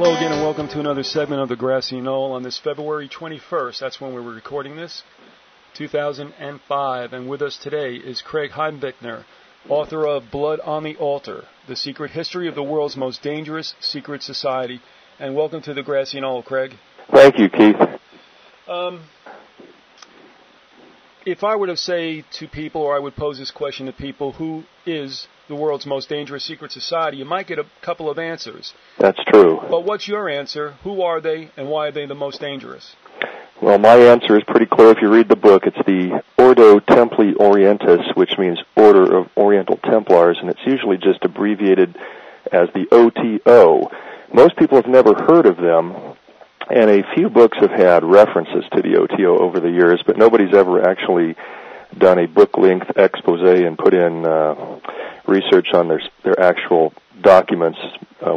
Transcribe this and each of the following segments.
Hello again and welcome to another segment of the Grassy Knoll on this February 21st, that's when we were recording this, 2005. And with us today is Craig Heimbichner, author of Blood on the Altar, The Secret History of the World's Most Dangerous Secret Society. And welcome to the Grassy Knoll, Craig. Thank you, Keith. If I were to say to people, or I would pose this question to people, who is the world's most dangerous secret society, you might get a couple of answers. That's true. But what's your answer? Who are they, and why are they the most dangerous? Well, my answer is pretty clear if you read the book. It's the Ordo Templi Orientis, which means Order of Oriental Templars, and it's usually just abbreviated as the OTO. Most people have never heard of them. And a few books have had references to the OTO over the years, but nobody's ever actually done a book-length expose and put in research on their actual documents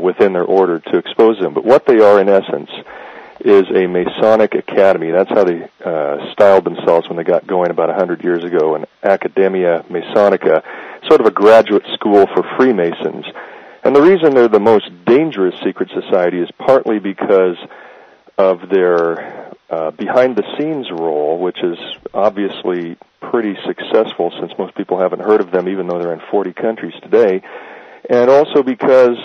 within their order to expose them. But what they are, in essence, is a Masonic academy. That's how they styled themselves when they got going about 100 years ago, an Academia Masonica, sort of a graduate school for Freemasons. And the reason they're the most dangerous secret society is partly because of their behind-the-scenes role, which is obviously pretty successful since most people haven't heard of them, even though they're in 40 countries today, and also because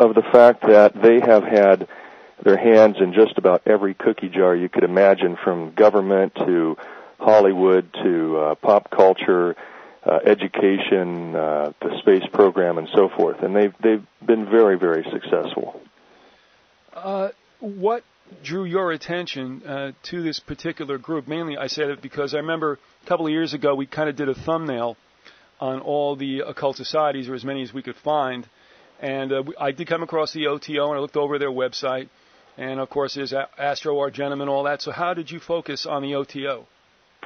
of the fact that they have had their hands in just about every cookie jar you could imagine, from government to Hollywood to pop culture, education, the space program, and so forth. And they've been very, very successful. What drew your attention to this particular group? Mainly I said it because I remember a couple of years ago we kind of did a thumbnail on all the occult societies, or as many as we could find, and I did come across the OTO, and I looked over their website, and of course there's Astrum Argentium and all that. So how did you focus on the OTO?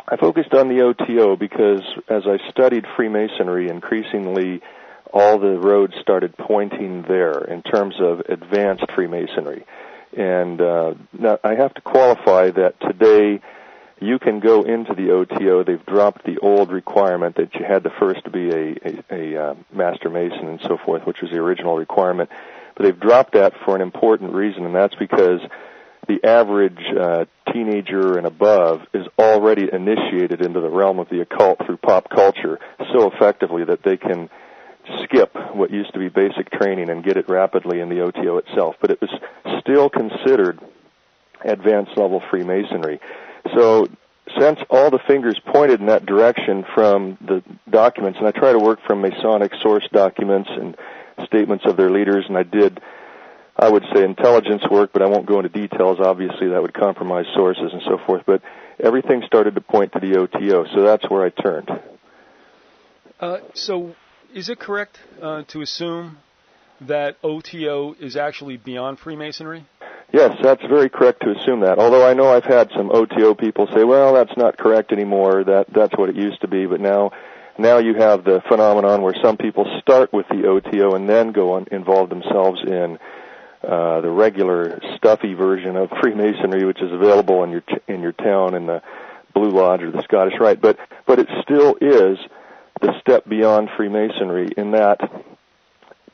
I focused on the OTO because as I studied Freemasonry, increasingly all the roads started pointing there in terms of advanced Freemasonry. And now I have to qualify that today you can go into the OTO. They've dropped the old requirement that you had to first be a Master Mason and so forth, which was the original requirement. But they've dropped that for an important reason, and that's because the average teenager and above is already initiated into the realm of the occult through pop culture so effectively that they can skip what used to be basic training and get it rapidly in the OTO itself. But it was still considered advanced-level Freemasonry. So since all the fingers pointed in that direction from the documents, and I try to work from Masonic source documents and statements of their leaders, and I did, I would say, intelligence work, but I won't go into details. Obviously, that would compromise sources and so forth. But everything started to point to the OTO, so that's where I turned. Is it correct to assume that OTO is actually beyond Freemasonry? Yes, that's very correct to assume that, although I know I've had some OTO people say, well, that's not correct anymore, that's what it used to be, but now you have the phenomenon where some people start with the OTO and then go on involve themselves in the regular stuffy version of Freemasonry, which is available in your town in the Blue Lodge or the Scottish Rite, but it still is the step beyond Freemasonry in that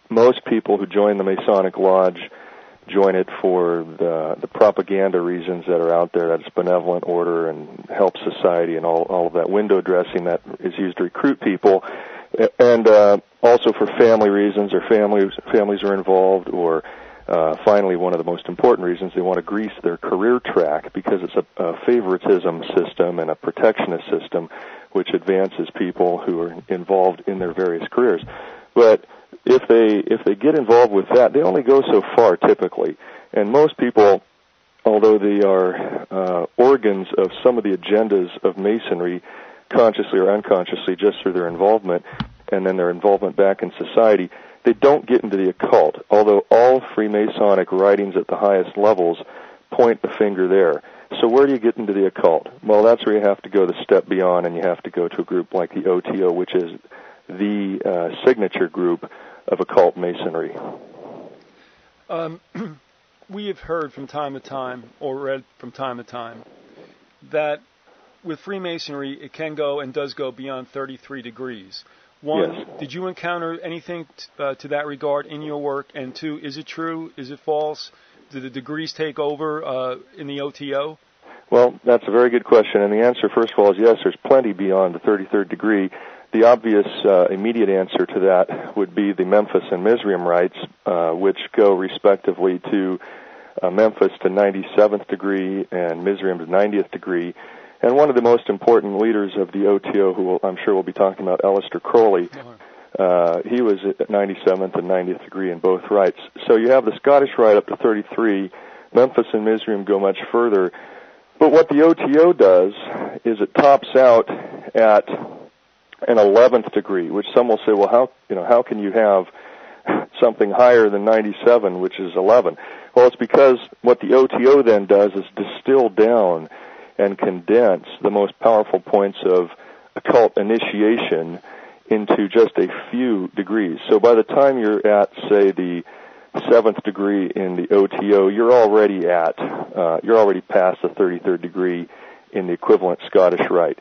most people who join the Masonic Lodge join it for the propaganda reasons that are out there. That's benevolent order and help society and all of that window dressing that is used to recruit people, and also for family reasons, or families are involved, or finally one of the most important reasons, they want to grease their career track because it's a favoritism system and a protectionist system which advances people who are involved in their various careers. But if they get involved with that, they only go so far typically. And most people, although they are organs of some of the agendas of Masonry, consciously or unconsciously, just through their involvement, and then their involvement back in society, they don't get into the occult, although all Freemasonic writings at the highest levels point the finger there. So where do you get into the occult? Well, that's where you have to go the step beyond, and you have to go to a group like the OTO, which is the signature group of occult Masonry. We have heard from time to time, or read from time to time, that with Freemasonry it can go and does go beyond 33 degrees. One, yes. Did you encounter anything to that regard in your work? And two, is it true? Is it false? Did the degrees take over in the OTO? Well, that's a very good question, and the answer, first of all, is yes, there's plenty beyond the 33rd degree. The obvious immediate answer to that would be the Memphis and Misraim rites, which go respectively to Memphis to 97th degree and Misraim to 90th degree. And one of the most important leaders of the OTO, who I'm sure we'll be talking about, Alistair Crowley, he was at 97th and 90th degree in both rites. So you have the Scottish Rite up to 33. Memphis and Misraim go much further. But what the OTO does is it tops out at an 11th degree, which some will say, well, how can you have something higher than 97, which is 11? Well, it's because what the OTO then does is distill down and condense the most powerful points of occult initiation into just a few degrees. So by the time you're at, say, the 7th degree in the OTO, you're already past the 33rd degree in the equivalent Scottish Rite.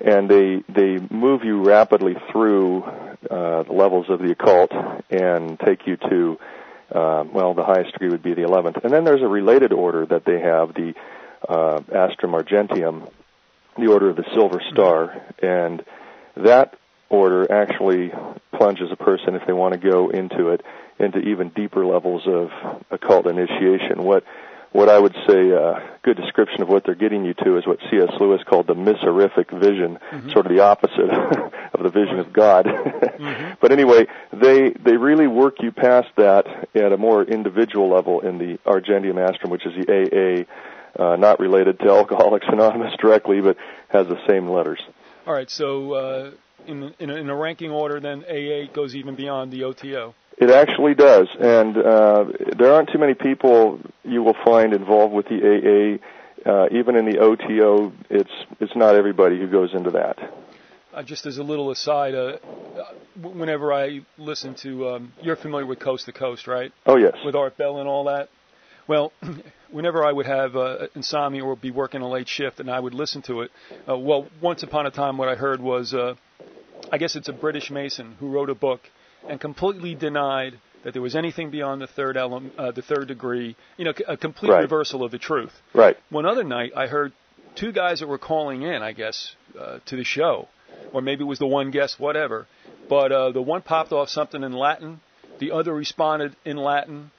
And they move you rapidly through the levels of the occult and take you to, the highest degree would be the 11th. And then there's a related order that they have, the Astrum Argentium, the Order of the Silver Star, and that order actually plunges a person, if they want to go into it, into even deeper levels of occult initiation. What I would say a good description of what they're getting you to is what C.S. Lewis called the miserific vision, sort of the opposite of the vision of God. But anyway, they really work you past that at a more individual level in the Argentium Astrum, which is the AA, not related to Alcoholics Anonymous directly, but has the same letters. All right, so in a ranking order, then AA goes even beyond the OTO. It actually does, and there aren't too many people you will find involved with the AA. Even in the OTO, it's not everybody who goes into that. Just as a little aside, whenever I listen to, you're familiar with Coast to Coast, right? Oh, yes. With Art Bell and all that? Well, whenever I would have insomnia or be working a late shift and I would listen to it, once upon a time what I heard was, I guess it's a British Mason who wrote a book and completely denied that there was anything beyond the third degree, a complete reversal of the truth. Right. One other night I heard two guys that were calling in, I guess, to the show, or maybe it was the one guest, whatever, but the one popped off something in Latin, the other responded in Latin,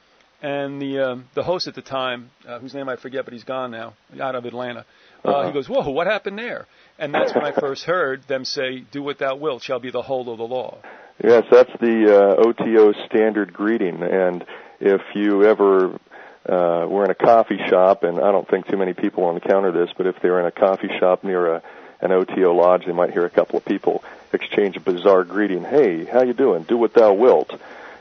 and the host at the time, whose name I forget, but he's gone now, out of Atlanta, he goes, whoa, what happened there? And that's when I first heard them say, do what thou wilt shall be the whole of the law. Yes, that's the OTO standard greeting. And if you ever were in a coffee shop, and I don't think too many people encounter this, but if they were in a coffee shop near an OTO lodge, they might hear a couple of people exchange a bizarre greeting. Hey, how you doing? Do what thou wilt.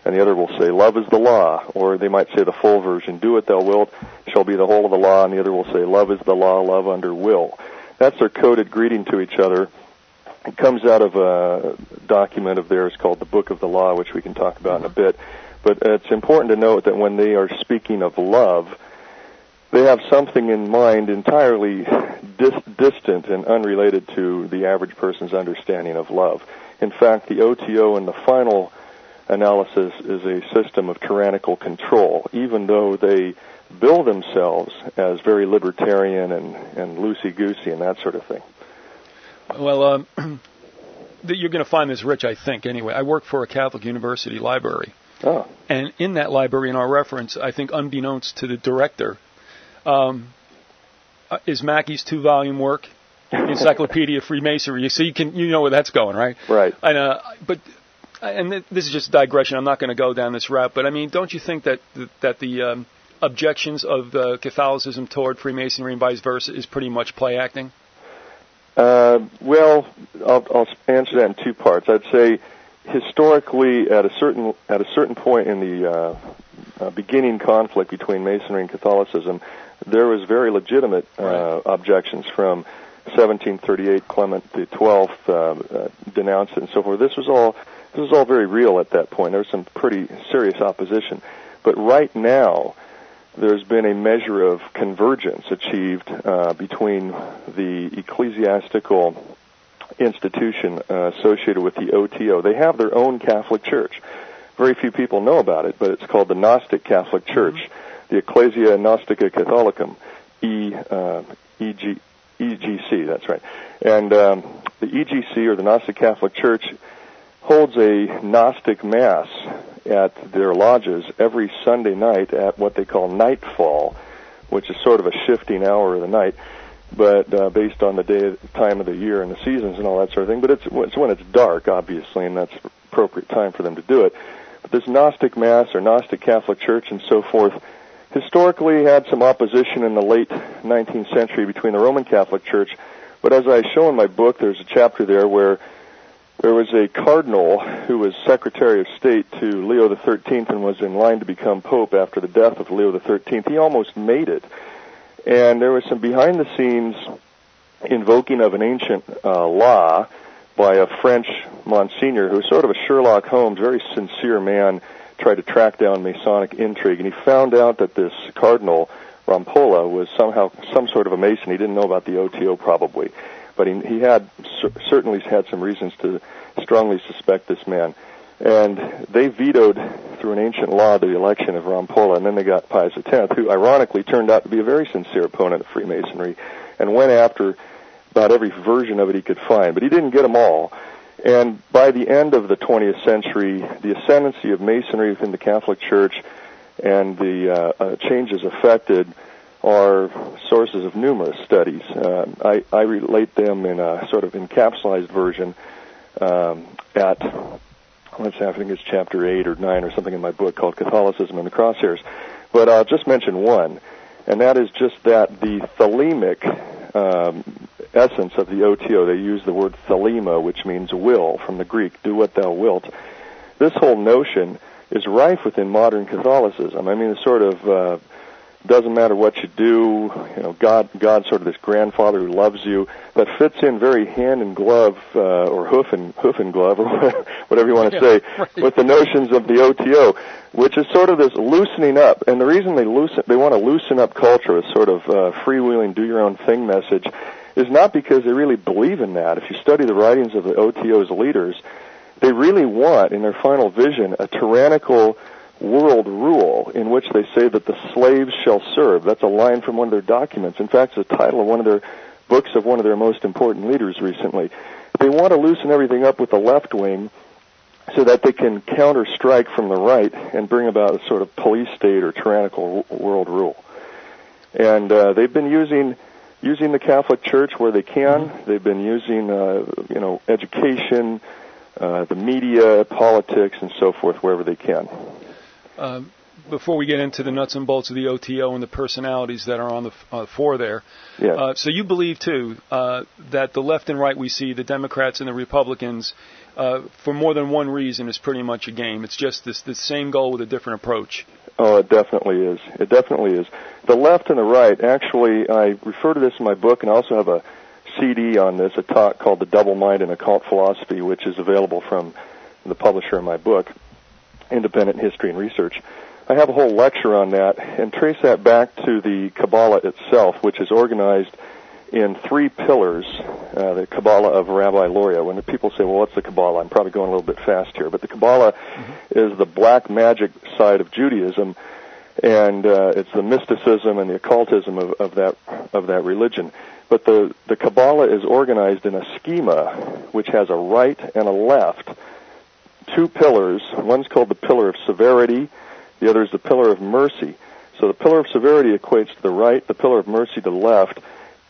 And the other will say, love is the law. Or they might say the full version, do what thou wilt shall be the whole of the law. And the other will say, love is the law, love under will. That's their coded greeting to each other. It comes out of a document of theirs called the Book of the Law, which we can talk about in a bit. But it's important to note that when they are speaking of love, they have something in mind entirely distant and unrelated to the average person's understanding of love. In fact, the OTO in the final analysis is a system of tyrannical control, even though they bill themselves as very libertarian and loosey-goosey and that sort of thing. Well, you're going to find this rich, I think, anyway. I work for a Catholic university library. Oh. And in that library, in our reference, I think unbeknownst to the director, is Mackey's two-volume work, Encyclopedia of Freemasonry. So you know where that's going, right? Right. And, this is just a digression. I'm not going to go down this route. But, I mean, don't you think that the objections of Catholicism toward Freemasonry and vice versa is pretty much play-acting? I'll answer that in two parts. I'd say historically, at a certain point in the beginning conflict between Masonry and Catholicism, there was very legitimate objections from 1738, Clement XII denounced it, and so forth. This was all very real at that point. There was some pretty serious opposition, but right now, there's been a measure of convergence achieved between the ecclesiastical institution associated with the OTO. They have their own Catholic Church. Very few people know about it, but it's called the Gnostic Catholic Church. the Ecclesia Gnostica Catholicum, EGC, that's right. And the EGC, or the Gnostic Catholic Church, holds a Gnostic Mass at their lodges every Sunday night at what they call nightfall, which is sort of a shifting hour of the night, but based on the day, time of the year and the seasons and all that sort of thing. But it's when it's dark, obviously, and that's the appropriate time for them to do it. But this Gnostic Mass, or Gnostic Catholic Church and so forth, historically had some opposition in the late 19th century between the Roman Catholic Church, but as I show in my book, there's a chapter there where there was a cardinal who was Secretary of State to Leo XIII and was in line to become Pope after the death of Leo XIII. He almost made it. And there was some behind-the-scenes invoking of an ancient law by a French Monsignor who was sort of a Sherlock Holmes, very sincere man, tried to track down Masonic intrigue. And he found out that this cardinal, Rampolla, was somehow some sort of a Mason. He didn't know about the OTO probably. But he had certainly had some reasons to strongly suspect this man. And they vetoed, through an ancient law, the election of Rampolla, and then they got Pius X, who ironically turned out to be a very sincere opponent of Freemasonry and went after about every version of it he could find. But he didn't get them all. And by the end of the 20th century, the ascendancy of Masonry within the Catholic Church and the changes affected are sources of numerous studies. I relate them in a sort of encapsulated version at what's happening is chapter 8 or 9 or something in my book called Catholicism in the Crosshairs. But I'll just mention one, and that is just that the Thelemic essence of the OTO, they use the word Thelema, which means will, from the Greek, do what thou wilt. This whole notion is rife within modern Catholicism. I mean, it's sort of... doesn't matter what you do, you know, God's sort of this grandfather who loves you, that fits in very hand and glove, or hoof and glove, or whatever you want to say, right, with the notions of the OTO, which is sort of this loosening up. And the reason they want to loosen up culture, a sort of freewheeling, do-your-own-thing message, is not because they really believe in that. If you study the writings of the OTO's leaders, they really want, in their final vision, a tyrannical world rule in which they say that the slaves shall serve. That's a line from one of their documents. In fact, it's the title of one of their books of one of their most important leaders recently. They want to loosen everything up with the left wing so that they can counter-strike from the right and bring about a sort of police state or tyrannical world rule. And they've been using the Catholic Church where they can. They've been using, education, the media, politics, and so forth, wherever they can. Before we get into the nuts and bolts of the OTO and the personalities that are on the fore there, yeah. So you believe, too, that the left and right we see, the Democrats and the Republicans, for more than one reason is pretty much a game. It's just the same goal with a different approach. Oh, it definitely is. It definitely is. The left and the right, actually, I refer to this in my book, and I also have a CD on this, a talk called The Double Mind and Occult Philosophy, which is available from the publisher of my book, Independent History and Research. I have a whole lecture on that and trace that back to the Kabbalah itself, which is organized in three pillars, the Kabbalah of Rabbi Loria. When the people say, well, what's the Kabbalah? I'm probably going a little bit fast here, but the Kabbalah is the black magic side of Judaism, and it's the mysticism and the occultism of that religion. But the Kabbalah is organized in a schema which has a right and a left, two pillars. One's called the pillar of severity, the other is the pillar of mercy. So the pillar of severity equates to the right, the pillar of mercy to the left,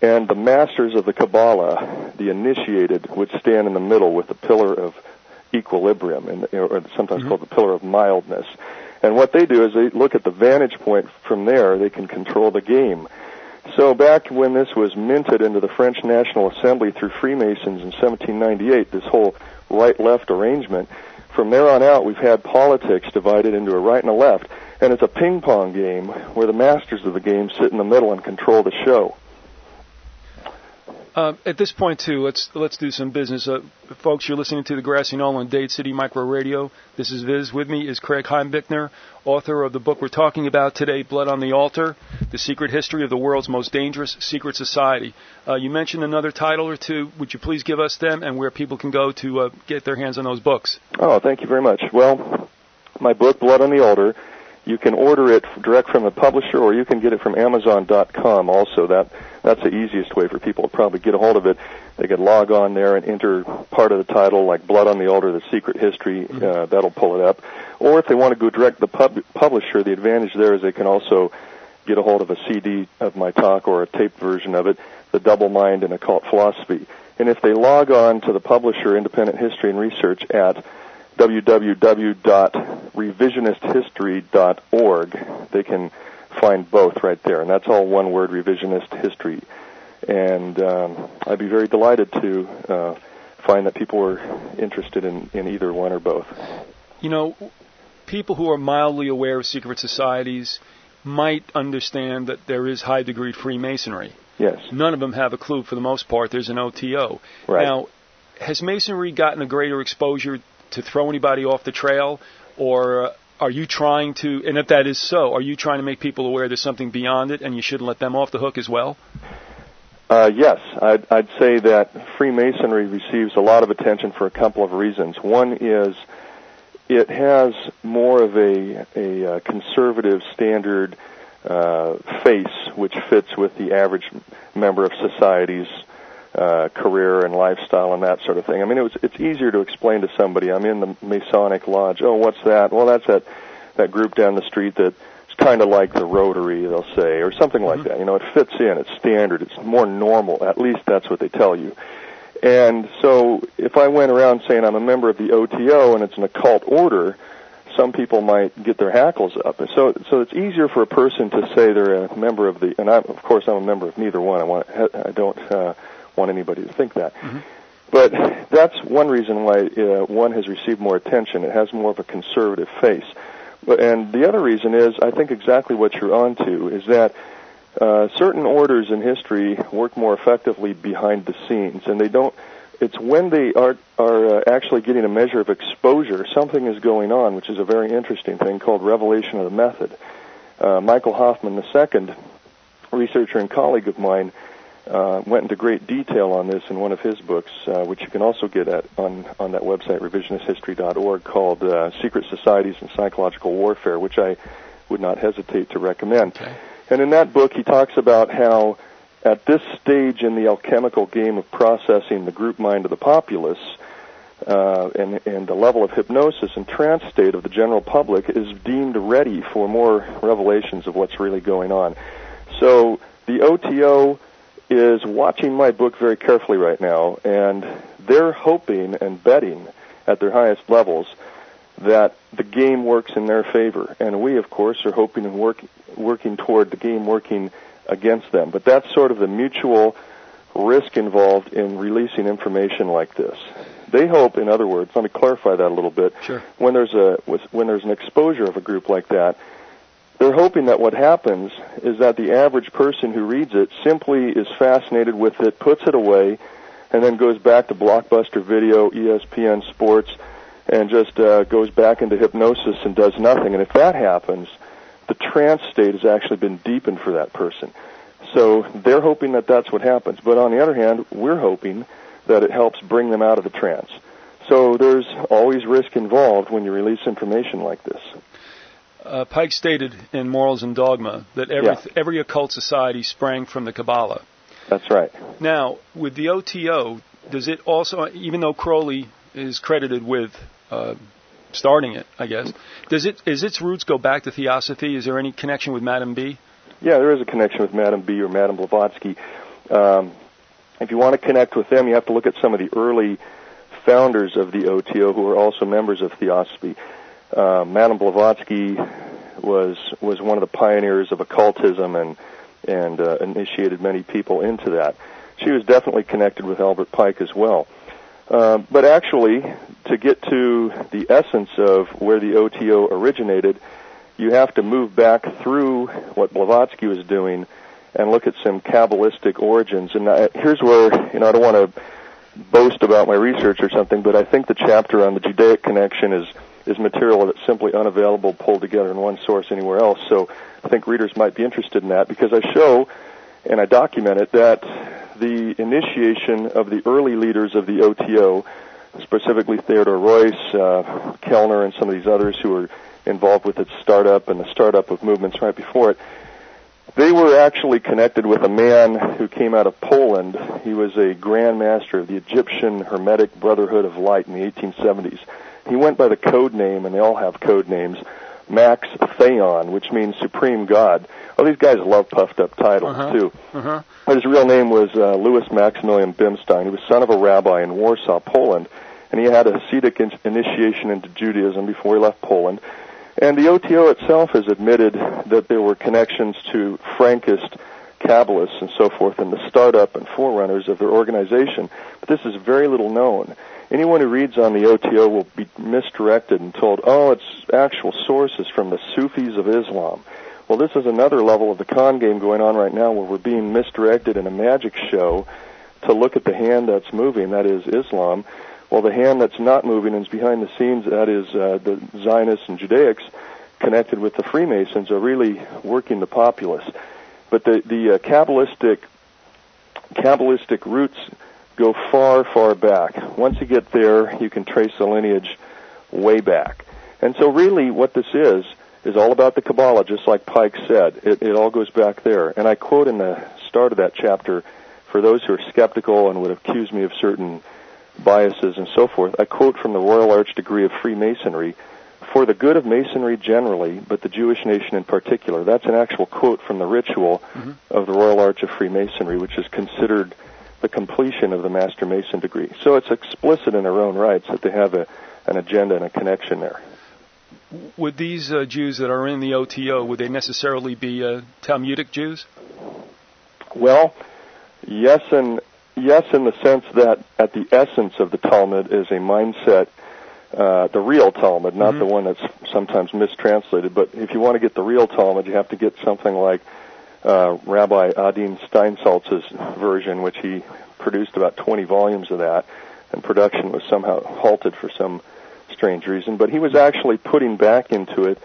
and the masters of the Kabbalah, the initiated, would stand in the middle with the pillar of equilibrium, and or sometimes called the pillar of mildness. And what they do is they look at the vantage point from there, they can control the game. So back when this was minted into the French National Assembly through Freemasons in 1798, this whole right-left arrangement, from there on out, we've had politics divided into a right and a left, and it's a ping-pong game where the masters of the game sit in the middle and control the show. At this point, too, let's do some business. Folks, you're listening to the Grassy Knoll on Dade City Micro Radio. This is Viz. With me is Craig Heimbichner, author of the book we're talking about today, Blood on the Altar, The Secret History of the World's Most Dangerous Secret Society. You mentioned another title or two. Would you please give us them and where people can go to get their hands on those books? Oh, thank you very much. Well, my book, Blood on the Altar, You can order it direct from the publisher, or you can get it from Amazon.com also. That's the easiest way for people to probably get a hold of it. They could log on there and enter part of the title, like Blood on the Altar, The Secret History. That'll pull it up. Or if they want to go direct to the publisher, the advantage there is they can also get a hold of a CD of my talk or a taped version of it, The Double Mind and Occult Philosophy. And if they log on to the publisher, Independent History and Research, at www.revisionisthistory.org. They can find both right there, and that's all one word, revisionist history. And I'd be very delighted to find that people are interested in either one or both. You know, people who are mildly aware of secret societies might understand that there is high-degree Freemasonry. Yes. None of them have a clue for the most part. There's an OTO. Right. Now, has Masonry gotten a greater exposure to throw anybody off the trail, or are you trying to, and if that is so, are you trying to make people aware there's something beyond it and you shouldn't let them off the hook as well? Yes. I'd say that Freemasonry receives a lot of attention for a couple of reasons. One is it has more of a conservative standard face which fits with the average member of society's career and lifestyle and that sort of thing. I mean, it's easier to explain to somebody, I'm in the Masonic Lodge. Oh, what's that? Well, that's that group down the street that's kind of like the Rotary, they'll say, or something like that. You know, it fits in. It's standard. It's more normal. At least that's what they tell you. And so if I went around saying I'm a member of the OTO and it's an occult order, some people might get their hackles up. And so it's easier for a person to say they're a member of the, and of course I'm a member of neither one. I don't want anybody to think that. Mm-hmm. But that's one reason why one has received more attention. It has more of a conservative face. And the other reason is, I think exactly what you're onto, is that certain orders in history work more effectively behind the scenes, and they don't. It's when they are actually getting a measure of exposure, something is going on, which is a very interesting thing called revelation of the method. Michael Hoffman II, researcher and colleague of mine, went into great detail on this in one of his books, which you can also get at on that website, revisionisthistory.org, called Secret Societies and Psychological Warfare, which I would not hesitate to recommend. Okay. And in that book, he talks about how at this stage in the alchemical game of processing the group mind of the populace and the level of hypnosis and trance state of the general public is deemed ready for more revelations of what's really going on. So the OTO is watching my book very carefully right now, and they're hoping and betting at their highest levels that the game works in their favor. And we, of course, are hoping and working toward the game working against them. But that's sort of the mutual risk involved in releasing information like this. They hope, in other words, let me clarify that a little bit. Sure. When there's an exposure of a group like that, they're hoping that what happens is that the average person who reads it simply is fascinated with it, puts it away, and then goes back to Blockbuster Video, ESPN Sports, and just goes back into hypnosis and does nothing. And if that happens, the trance state has actually been deepened for that person. So they're hoping that that's what happens. But on the other hand, we're hoping that it helps bring them out of the trance. So there's always risk involved when you release information like this. Pike stated in Morals and Dogma that every occult society sprang from the Kabbalah. That's right. Now, with the OTO, does it also, even though Crowley is credited with starting it, I guess, is its roots go back to Theosophy? Is there any connection with Madame B? Yeah, there is a connection with Madame B or Madame Blavatsky. If you want to connect with them, you have to look at some of the early founders of the OTO who are also members of Theosophy. Madame Blavatsky was one of the pioneers of occultism and initiated many people into that. She was definitely connected with Albert Pike as well. But actually, to get to the essence of where the OTO originated, you have to move back through what Blavatsky was doing and look at some Kabbalistic origins. And here's where, you know, I don't want to boast about my research or something, but I think the chapter on the Judaic connection is material that's simply unavailable, pulled together in one source anywhere else. So I think readers might be interested in that, because I show, and I document it, that the initiation of the early leaders of the OTO, specifically Theodore Royce, Kellner, and some of these others who were involved with its startup and the startup of movements right before it. They were actually connected with a man who came out of Poland. He was a Grand Master of the Egyptian Hermetic Brotherhood of Light in the 1870s. He went by the code name, and they all have code names, Max Theon, which means Supreme God. Oh, these guys love puffed-up titles, too. But his real name was Louis Maximilian Bimstein. He was son of a rabbi in Warsaw, Poland, and he had a Hasidic initiation into Judaism before he left Poland. And the OTO itself has admitted that there were connections to Frankist Kabbalists and so forth and the startup and forerunners of their organization. But this is very little known. Anyone who reads on the OTO will be misdirected and told, oh, its actual source is from the Sufis of Islam. Well, this is another level of the con game going on right now where we're being misdirected in a magic show to look at the hand that's moving, that is Islam. Well, the hand that's not moving and is behind the scenes, that is the Zionists and Judaics connected with the Freemasons are really working the populace. But the Kabbalistic roots go far, far back. Once you get there, you can trace the lineage way back. And so really what this is all about the Kabbalah, just like Pike said. It all goes back there. And I quote in the start of that chapter, for those who are skeptical and would accuse me of certain biases and so forth, I quote from the Royal Arch degree of Freemasonry, for the good of Masonry generally, but the Jewish nation in particular. That's an actual quote from the ritual of the Royal Arch of Freemasonry, which is considered the completion of the Master Mason degree. So it's explicit in their own rights that they have an agenda and a connection there. Would these Jews that are in the OTO, would they necessarily be Talmudic Jews? Well, yes, in the sense that at the essence of the Talmud is a mindset, the real Talmud, not the one that's sometimes mistranslated. But if you want to get the real Talmud, you have to get something like Rabbi Adin Steinsaltz's version, which he produced about 20 volumes of that, and production was somehow halted for some strange reason. But he was actually putting back into it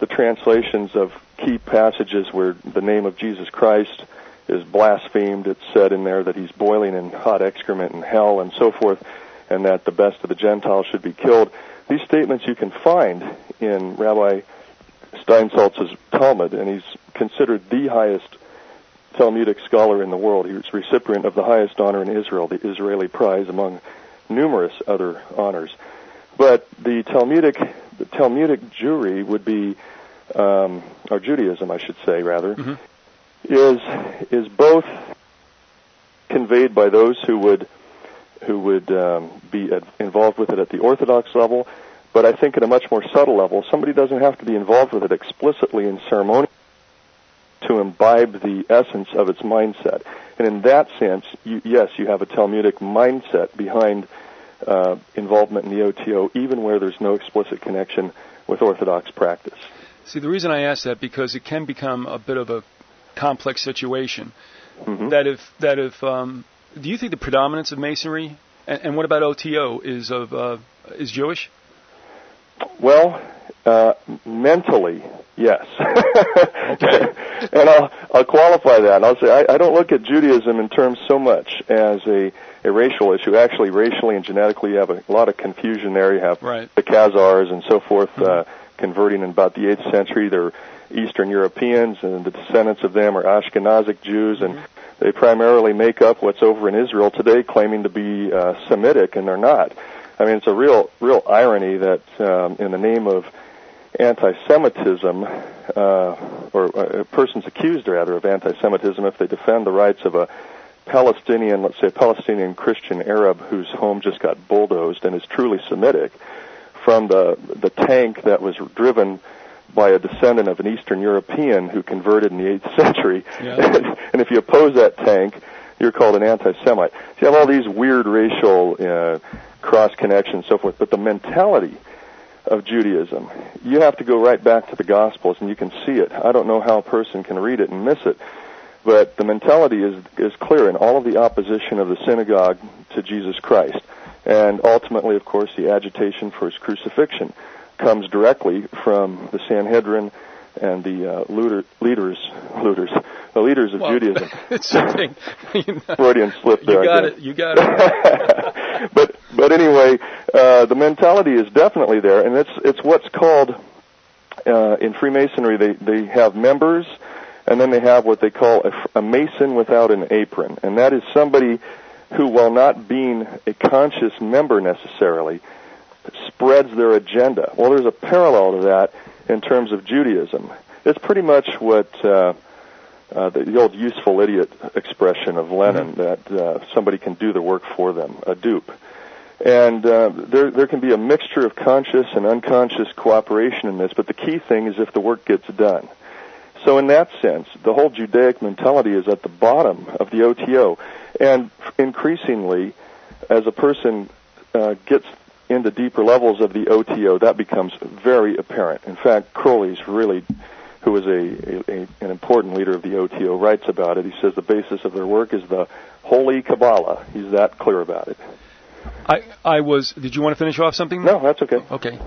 the translations of key passages where the name of Jesus Christ is blasphemed. It's said in there that he's boiling in hot excrement in hell and so forth, and that the best of the Gentiles should be killed. These statements you can find in Rabbi Steinsaltz's Talmud, and he's considered the highest Talmudic scholar in the world. He was recipient of the highest honor in Israel, the Israeli Prize, among numerous other honors. But the Talmudic Jewry would be, or Judaism, I should say, rather, is both conveyed by those who would be involved with it at the Orthodox level, but I think at a much more subtle level. Somebody doesn't have to be involved with it explicitly in ceremony to imbibe the essence of its mindset. And in that sense, you have a Talmudic mindset behind involvement in the OTO, even where there's no explicit connection with Orthodox practice. See, the reason I ask that, because it can become a bit of a complex situation. Do you think the predominance of Masonry, and what about OTO, is Jewish? Well, mentally, yes. Okay. And I'll qualify that. And I'll say I don't look at Judaism in terms so much as a racial issue. Actually, racially and genetically, you have a lot of confusion there. You have the Khazars and so forth converting in about the 8th century. They're Eastern Europeans, and the descendants of them are Ashkenazic Jews, and they primarily make up what's over in Israel today, claiming to be Semitic, and they're not. I mean, it's a real irony that in the name of anti-Semitism, or persons accused, rather, of anti-Semitism, if they defend the rights of a Palestinian, let's say a Palestinian Christian Arab whose home just got bulldozed and is truly Semitic, from the tank that was driven by a descendant of an Eastern European who converted in the 8th century. Yeah. And if you oppose that tank, you're called an anti-Semite. So you have all these weird racial cross-connections and so forth. But the mentality of Judaism, you have to go right back to the Gospels, and you can see it. I don't know how a person can read it and miss it. But the mentality is clear in all of the opposition of the synagogue to Jesus Christ. And ultimately, of course, the agitation for his crucifixion comes directly from the Sanhedrin and the leaders of Judaism. It's something. Freudian slip there. You got it. But anyway, the mentality is definitely there, and it's what's called in Freemasonry, they have members, and then they have what they call a Mason without an apron. And that is somebody who, while not being a conscious member necessarily, spreads their agenda. Well, there's a parallel to that in terms of Judaism. It's pretty much what the old useful idiot expression of Lenin, that somebody can do the work for them, a dupe. And there can be a mixture of conscious and unconscious cooperation in this, but the key thing is if the work gets done. So in that sense, the whole Judaic mentality is at the bottom of the OTO. And increasingly, as a person gets into deeper levels of the OTO, that becomes very apparent. In fact, Crowley's really, who is an important leader of the OTO, writes about it. He says the basis of their work is the Holy Kabbalah. He's that clear about it. I was... Did you want to finish off something? No, that's okay. Okay.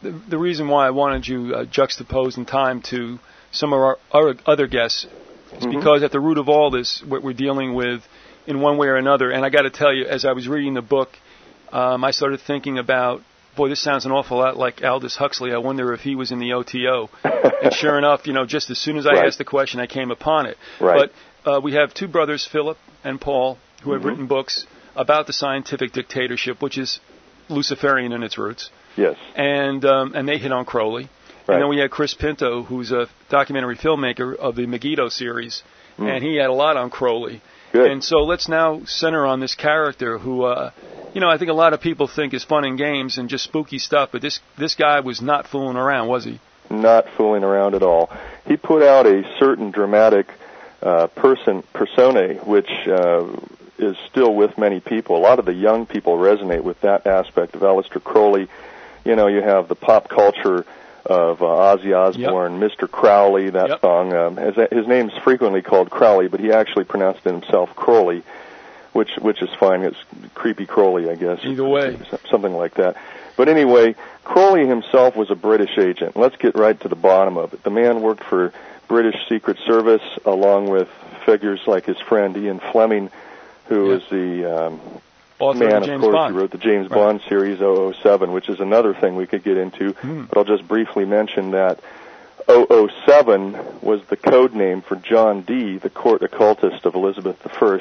The reason why I wanted you juxtaposed in time to some of our other guests is because at the root of all this, what we're dealing with in one way or another, and I got to tell you, as I was reading the book, I started thinking about, boy, this sounds an awful lot like Aldous Huxley. I wonder if he was in the OTO. And sure enough, you know, just as soon as I asked the question, I came upon it. Right. But we have two brothers, Philip and Paul, who have written books about the scientific dictatorship, which is Luciferian in its roots. Yes. And they hit on Crowley. Right. And then we had Chris Pinto, who's a documentary filmmaker of the Megiddo series, and he had a lot on Crowley. Good. And so let's now center on this character who, you know, I think a lot of people think is fun and games and just spooky stuff, but this guy was not fooling around, was he? Not fooling around at all. He put out a certain dramatic personae, which is still with many people. A lot of the young people resonate with that aspect of Alistair Crowley. You know, you have the pop culture of Ozzy Osbourne, Mr. Crowley, that song. His name's frequently called Crowley, but he actually pronounced it himself Crowley, which is fine. It's creepy Crowley, I guess. Either way. Something like that. But anyway, Crowley himself was a British agent. Let's get right to the bottom of it. The man worked for British Secret Service, along with figures like his friend Ian Fleming, who is the... author of James Bond. He wrote the James Bond series 007, which is another thing we could get into. But I'll just briefly mention that 007 was the code name for John Dee, the court occultist of Elizabeth I.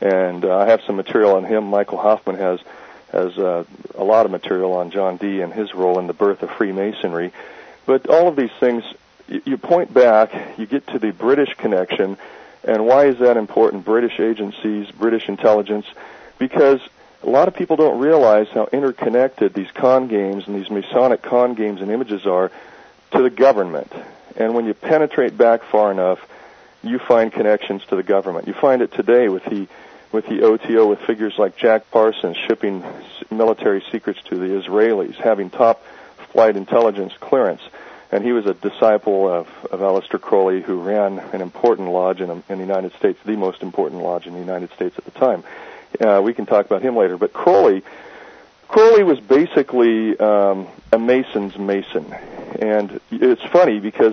And I have some material on him. Michael Hoffman has a lot of material on John Dee and his role in the birth of Freemasonry. But all of these things, you point back, you get to the British connection. And why is that important? British agencies, British intelligence... Because a lot of people don't realize how interconnected these con games and these Masonic con games and images are to the government. And when you penetrate back far enough, you find connections to the government. You find it today with the OTO, with figures like Jack Parsons shipping military secrets to the Israelis, having top-flight intelligence clearance. And he was a disciple of Alistair Crowley, who ran an important lodge in the United States, the most important lodge in the United States at the time. We can talk about him later, but Crowley was basically a Mason's Mason, and it's funny because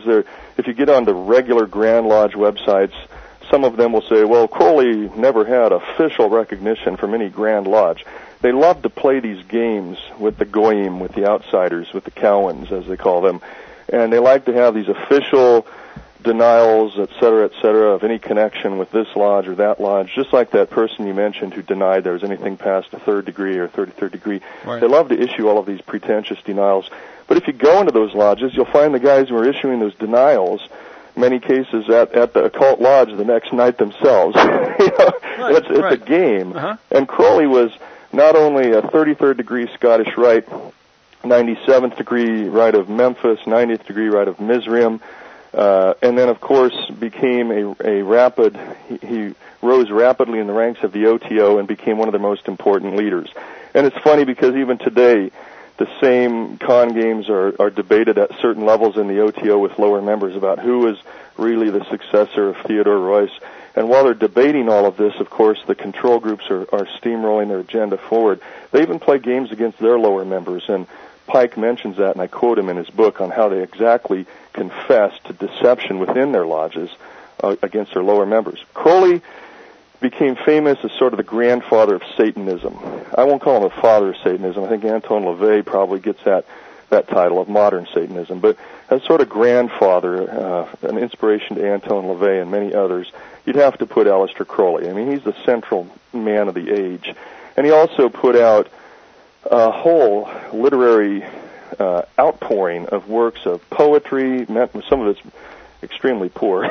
if you get on the regular Grand Lodge websites, some of them will say, well, Crowley never had official recognition from any Grand Lodge. They love to play these games with the Goyim, with the outsiders, with the Cowans, as they call them, and they like to have these official denials, et cetera, of any connection with this lodge or that lodge, just like that person you mentioned who denied there was anything past a third degree or 33rd degree. Right. They love to issue all of these pretentious denials. But if you go into those lodges, you'll find the guys who are issuing those denials, many cases at the occult lodge the next night themselves. It's a game. Uh-huh. And Crowley was not only a 33rd degree Scottish Rite, 97th degree Rite of Memphis, 90th degree Rite of Misraim, and then, of course, became he rose rapidly in the ranks of the OTO and became one of the most important leaders. And it's funny because even today, the same con games are debated at certain levels in the OTO with lower members about who is really the successor of Theodore Royce. And while they're debating all of this, of course, the control groups are steamrolling their agenda forward. They even play games against their lower members, and Pike mentions that, and I quote him in his book on how they exactly confess to deception within their lodges against their lower members. Crowley became famous as sort of the grandfather of Satanism. I won't call him the father of Satanism. I think Anton LaVey probably gets that that title of modern Satanism, but as sort of grandfather, an inspiration to Anton LaVey and many others, you'd have to put Alistair Crowley. I mean, he's the central man of the age. And he also put out a whole literary outpouring of works of poetry. Some of it's extremely poor,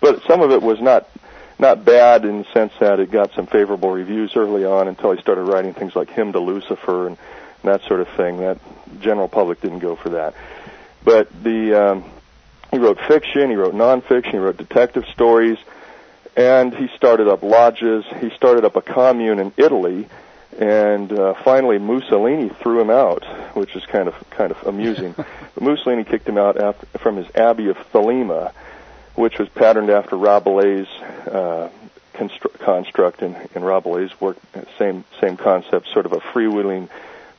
but some of it was not bad in the sense that it got some favorable reviews early on until he started writing things like Hymn to Lucifer and that sort of thing. That general public didn't go for that. But he wrote fiction, he wrote nonfiction, he wrote detective stories, and he started up lodges. He started up a commune in Italy, and finally Mussolini threw him out, which is kind of amusing. But Mussolini kicked him out from his Abbey of Thelema, which was patterned after Rabelais' construct in Rabelais' work, same concept, sort of a freewheeling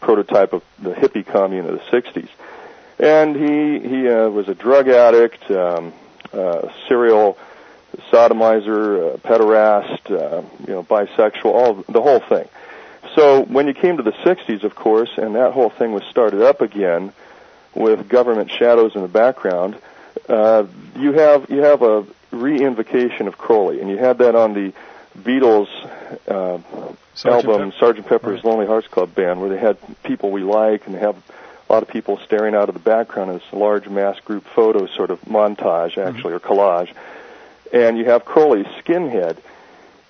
prototype of the hippie commune of the 60s. And he was a drug addict, serial sodomizer, pederast, bisexual, the whole thing. So when you came to the 60s, of course, and that whole thing was started up again with government shadows in the background, you have a reinvocation of Crowley, and you had that on the Beatles album Sgt. Pepper's Lonely Hearts Club Band, where they had people we like, and they have a lot of people staring out of the background in this large mass group photo sort of montage, actually, or collage. And you have Crowley's skinhead.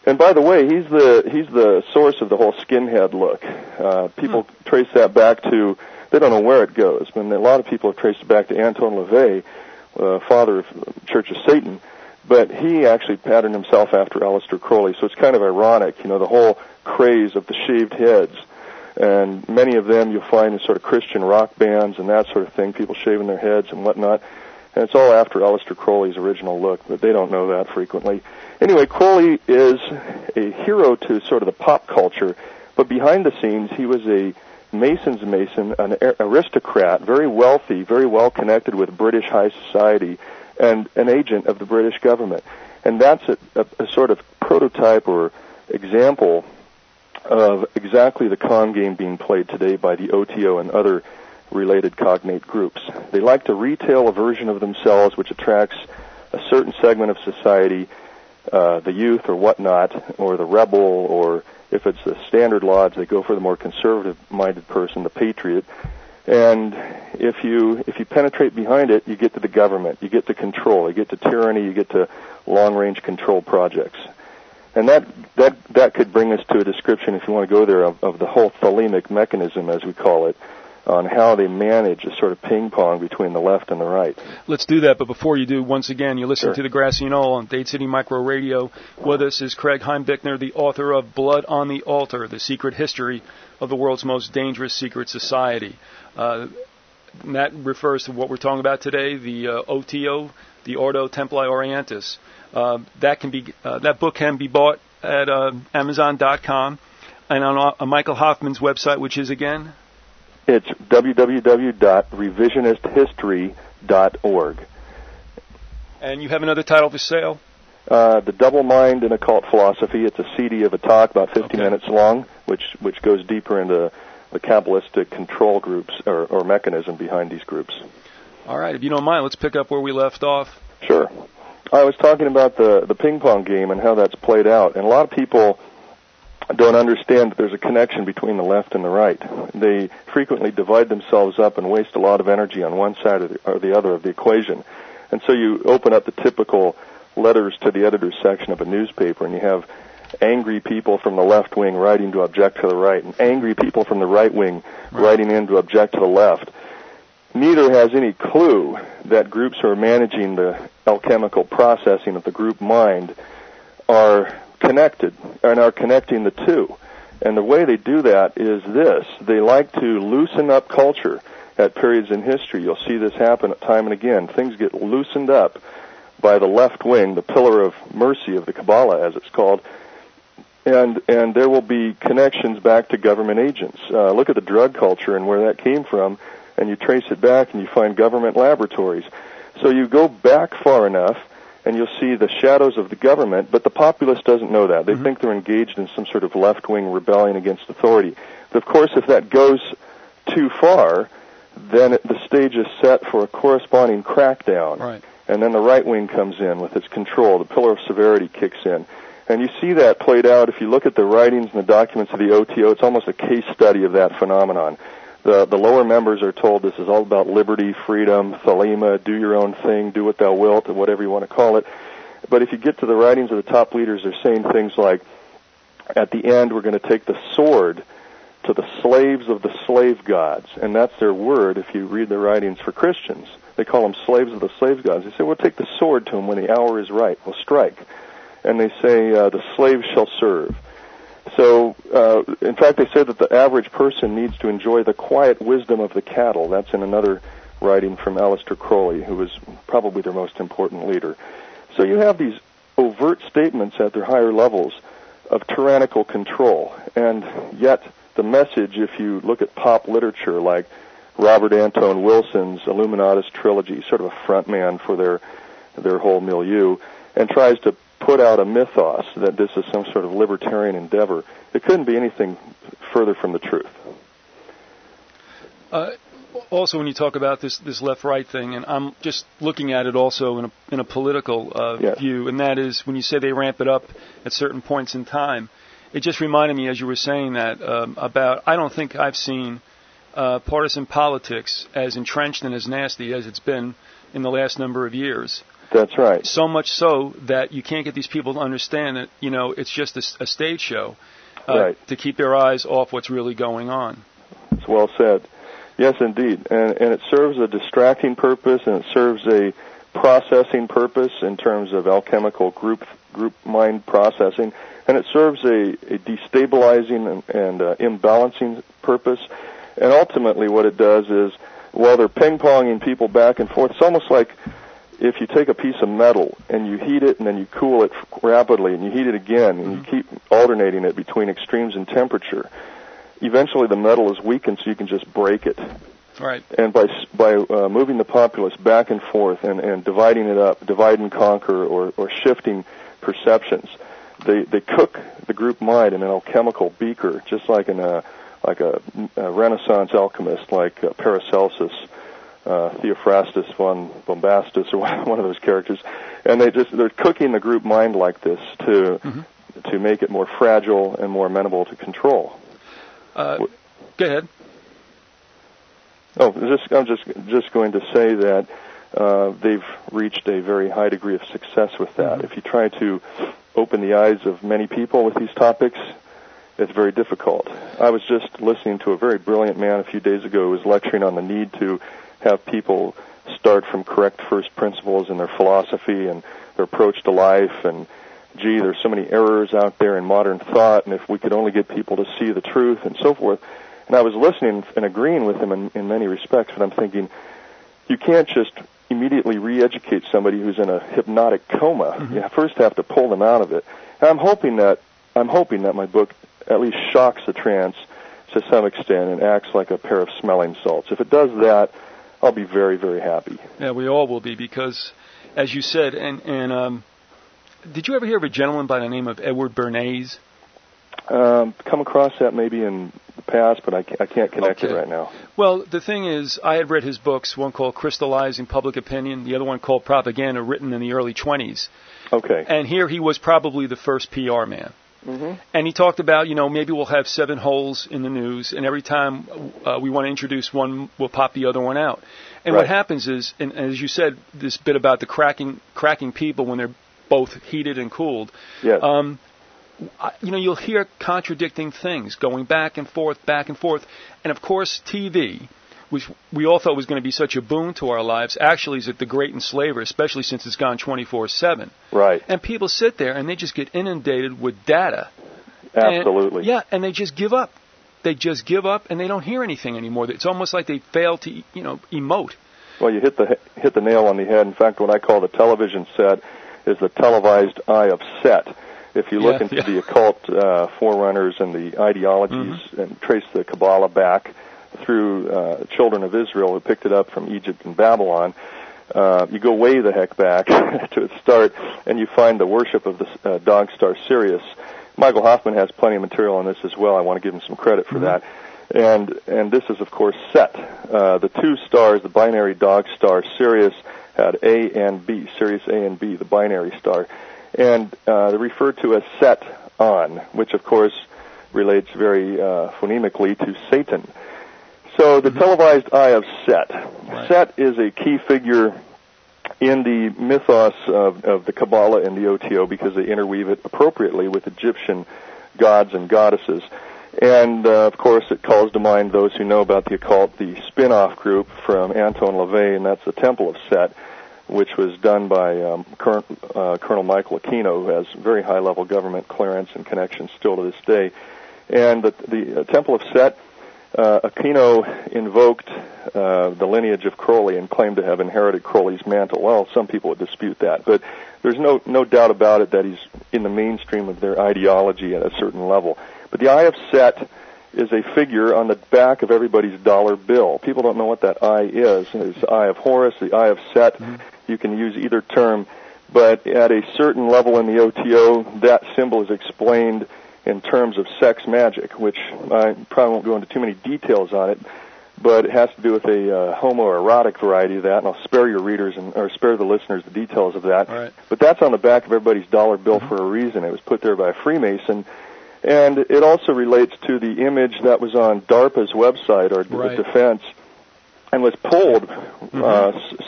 And by the way, he's the source of the whole skinhead look. People trace that back to, they don't know where it goes, but a lot of people have traced it back to Anton LaVey, father of Church of Satan, but he actually patterned himself after Alistair Crowley, so it's kind of ironic, the whole craze of the shaved heads. And many of them you'll find in sort of Christian rock bands and that sort of thing, people shaving their heads and whatnot. And it's all after Alistair Crowley's original look, but they don't know that frequently. Anyway, Crowley is a hero to sort of the pop culture, but behind the scenes he was a Mason's Mason, an aristocrat, very wealthy, very well connected with British high society, and an agent of the British government. And that's a sort of prototype or example of exactly the con game being played today by the OTO and other related cognate groups. They like to retail a version of themselves which attracts a certain segment of society, the youth or whatnot, or the rebel, or if it's the standard lodge, they go for the more conservative-minded person, the patriot. And if you penetrate behind it, you get to the government, you get to control, you get to tyranny, you get to long-range control projects. And that could bring us to a description, if you want to go there, of the whole Thelemic mechanism, as we call it, on how they manage a sort of ping-pong between the left and the right. Let's do that, but before you do, once again, you listen to The Grassy Knoll on Dade City Micro Radio. With us is Craig Heimbichner, the author of Blood on the Altar, The Secret History of the World's Most Dangerous Secret Society. That refers to what we're talking about today, the OTO, the Ordo Templi Orientis. That book can be bought at Amazon.com and on Michael Hoffman's website, which is, again... It's www.revisionisthistory.org. And you have another title for sale? The Double Mind and Occult Philosophy. It's a CD of a talk, about 50 minutes long, which goes deeper into the Kabbalistic control groups or mechanism behind these groups. All right. If you don't mind, let's pick up where we left off. Sure. I was talking about the ping-pong game and how that's played out. And a lot of people... don't understand that there's a connection between the left and the right. They frequently divide themselves up and waste a lot of energy on one side or the other of the equation. And so you open up the typical letters to the editor's section of a newspaper, and you have angry people from the left wing writing to object to the right, and angry people from the right wing writing in to object to the left. Neither has any clue that groups who are managing the alchemical processing of the group mind are... connected and are connecting the two. And the way they do that is this: they like to loosen up culture at periods in history. You'll see this happen time and again. Things get loosened up by the left wing, the pillar of mercy of the Kabbalah, as it's called, and there will be connections back to government agents. Look at the drug culture and where that came from, and you trace it back and you find government laboratories. So you go back far enough and you'll see the shadows of the government, but the populace doesn't know that. They think they're engaged in some sort of left-wing rebellion against authority. But, of course, if that goes too far, then the stage is set for a corresponding crackdown. Right. And then the right wing comes in with its control. The pillar of severity kicks in. And you see that played out. If you look at the writings and the documents of the OTO, it's almost a case study of that phenomenon. The lower members are told this is all about liberty, freedom, Thelema, do your own thing, do what thou wilt, and whatever you want to call it. But if you get to the writings of the top leaders, they're saying things like, at the end, we're going to take the sword to the slaves of the slave gods. And that's their word if you read the writings for Christians. They call them slaves of the slave gods. They say, we'll take the sword to them when the hour is right. We'll strike. And they say, the slaves shall serve. So, in fact, they say that the average person needs to enjoy the quiet wisdom of the cattle. That's in another writing from Alistair Crowley, who was probably their most important leader. So you have these overt statements at their higher levels of tyrannical control. And yet the message, if you look at pop literature like Robert Anton Wilson's Illuminatus trilogy, sort of a front man for their whole milieu, and tries to put out a mythos that this is some sort of libertarian endeavor, it couldn't be anything further from the truth. Also, when you talk about this left-right thing, and I'm just looking at it also in a political yes. view, and that is when you say they ramp it up at certain points in time, it just reminded me as you were saying that about, I don't think I've seen partisan politics as entrenched and as nasty as it's been in the last number of years. That's right. So much so that you can't get these people to understand that, you know, it's just a stage show right. to keep their eyes off what's really going on. That's well said. Yes, indeed. And it serves a distracting purpose, and it serves a processing purpose in terms of alchemical group mind processing, and it serves a destabilizing and imbalancing purpose. And ultimately what it does is, while they're ping-ponging people back and forth, it's almost like if you take a piece of metal and you heat it and then you cool it rapidly and you heat it again and you keep alternating it between extremes in temperature, eventually the metal is weakened so you can just break it. Right. And by moving the populace back and forth and dividing it up, divide and conquer or shifting perceptions, they cook the group mind in an alchemical beaker, just like a Renaissance alchemist like Paracelsus, Theophrastus von Bombastus, or one of those characters, and they're cooking the group mind like this to make it more fragile and more amenable to control. Go ahead. I'm just going to say that they've reached a very high degree of success with that. If you try to open the eyes of many people with these topics, it's very difficult. I was just listening to a very brilliant man a few days ago who was lecturing on the need to have people start from correct first principles in their philosophy and their approach to life, and gee, there's so many errors out there in modern thought, and if we could only get people to see the truth and so forth. And I was listening and agreeing with him in many respects, but I'm thinking, you can't just immediately re-educate somebody who's in a hypnotic coma. Mm-hmm. You first have to pull them out of it. And I'm hoping that my book at least shocks the trance to some extent and acts like a pair of smelling salts. If it does that, I'll be very, very happy. Yeah, we all will be, because, as you said, and did you ever hear of a gentleman by the name of Edward Bernays? Come across that maybe in the past, but I can't connect it right now. Well, the thing is, I had read his books, one called Crystallizing Public Opinion, the other one called Propaganda, written in the early 1920s. Okay. And here he was probably the first PR man. Mm-hmm. And he talked about, you know, maybe we'll have 7 holes in the news, and every time we want to introduce one, we'll pop the other one out. And right. What happens is, and as you said, this bit about the cracking people when they're both heated and cooled. Yes. You know, you'll hear contradicting things going back and forth, and of course TV, which we all thought was going to be such a boon to our lives, actually is the great enslaver, especially since it's gone 24/7. Right. And people sit there and they just get inundated with data. Absolutely. And they just give up. They just give up, and they don't hear anything anymore. It's almost like they fail to, you know, emote. Well, you hit the nail on the head. In fact, what I call the television set is the televised eye of Set. If you look into the occult forerunners and the ideologies and trace the Kabbalah back through children of Israel who picked it up from Egypt and Babylon, you go way the heck back to its start, and you find the worship of the dog star Sirius. Michael Hoffman has plenty of material on this as well. I want to give him some credit for that. And this is, of course, Set. The two stars, the binary dog star, Sirius, had A and B, Sirius A and B, the binary star. And they're referred to as Set on, which, of course, relates very phonemically to Satan. So the televised eye of Set. Right. Set is a key figure in the mythos of the Kabbalah and the OTO because they interweave it appropriately with Egyptian gods and goddesses. And, of course, it calls to mind those who know about the occult, the spin-off group from Anton LaVey, and that's the Temple of Set, which was done by Colonel Michael Aquino, who has very high-level government clearance and connections still to this day. And the Temple of Set, Aquino invoked the lineage of Crowley and claimed to have inherited Crowley's mantle. Well, some people would dispute that, but there's no doubt about it that he's in the mainstream of their ideology at a certain level. But the Eye of Set is a figure on the back of everybody's dollar bill. People don't know what that eye is. It's the Eye of Horus, the Eye of Set. You can use either term, but at a certain level in the OTO, that symbol is explained in terms of sex magic, which I probably won't go into too many details on it, but it has to do with a homoerotic variety of that, and I'll spare your readers or spare the listeners the details of that. All right. But that's on the back of everybody's dollar bill for a reason. It was put there by a Freemason. And it also relates to the image that was on DARPA's website, or the defense, and was pulled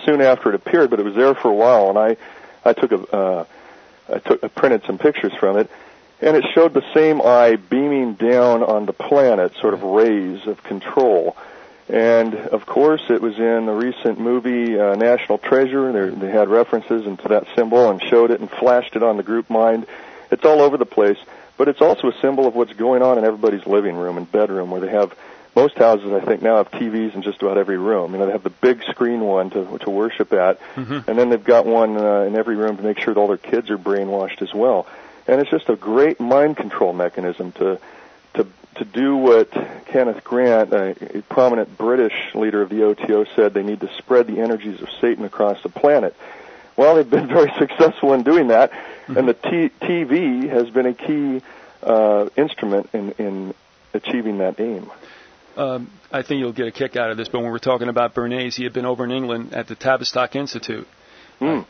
soon after it appeared, but it was there for a while, and I printed some pictures from it, and it showed the same eye beaming down on the planet, sort of rays of control. And, of course, it was in the recent movie National Treasure. They had references into that symbol and showed it and flashed it on the group mind. It's all over the place. But it's also a symbol of what's going on in everybody's living room and bedroom, where they have, most houses I think now have TVs in just about every room. You know, they have the big screen one to worship at, and then they've got one in every room to make sure that all their kids are brainwashed as well. And it's just a great mind control mechanism to do what Kenneth Grant, a prominent British leader of the OTO, said they need to spread the energies of Satan across the planet. Well, they've been very successful in doing that, and the TV has been a key instrument in achieving that aim. I think you'll get a kick out of this, but when we're talking about Bernays, he had been over in England at the Tavistock Institute.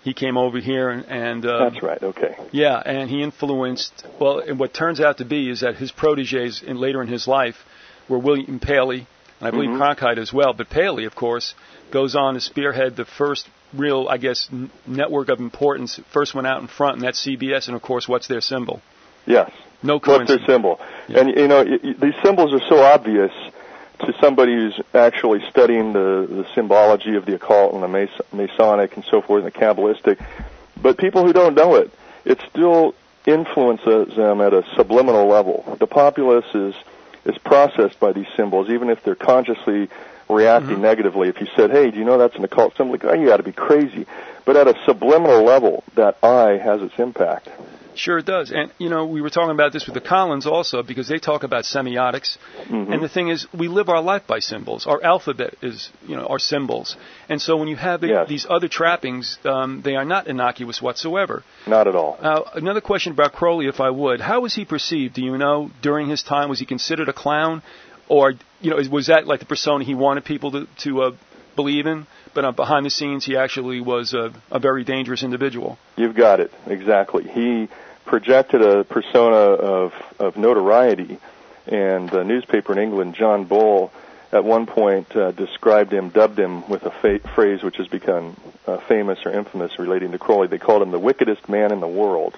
He came over here and that's right, okay. Yeah, and he influenced, well, and what turns out to be is that his proteges later in his life were William Paley, and I believe Cronkite as well, but Paley, of course, goes on to spearhead the first real, I guess, network of importance, first one out in front, and that's CBS, and, of course, what's their symbol? Yes. No coincidence. What's their symbol? Yeah. And, you know, these symbols are so obvious to somebody who's actually studying the symbology of the occult and the Masonic and so forth and the Kabbalistic, but people who don't know it, it still influences them at a subliminal level. The populace is processed by these symbols, even if they're consciously reacting negatively. If you said, hey, do you know that's an occult symbol? Oh, you got to be crazy. But at a subliminal level, that eye has its impact. Sure it does. And, you know, we were talking about this with the Collins also, because they talk about semiotics. And the thing is, we live our life by symbols. Our alphabet is, you know, our symbols. And so when you have these other trappings, they are not innocuous whatsoever. Not at all. Now, another question about Crowley, if I would. How was he perceived? Do you know, during his time, was he considered a clown? Or, you know, was that like the persona he wanted people to believe in? But behind the scenes, he actually was a very dangerous individual. You've got it. Exactly. He projected a persona of notoriety. And the newspaper in England, John Bull, at one point described him, dubbed him with a phrase which has become famous or infamous relating to Crowley. They called him the wickedest man in the world.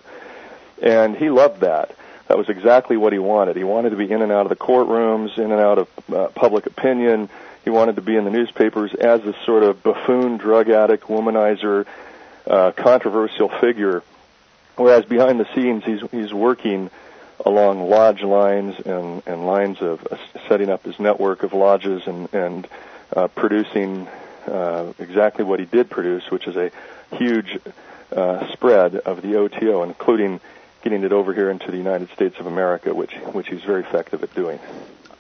And he loved that. That was exactly what he wanted. He wanted to be in and out of the courtrooms, in and out of public opinion. He wanted to be in the newspapers as this sort of buffoon, drug addict, womanizer, controversial figure. Whereas behind the scenes, he's working along lodge lines and lines of setting up his network of lodges and producing exactly what he did produce, which is a huge spread of the OTO, including getting it over here into the United States of America, which he's very effective at doing.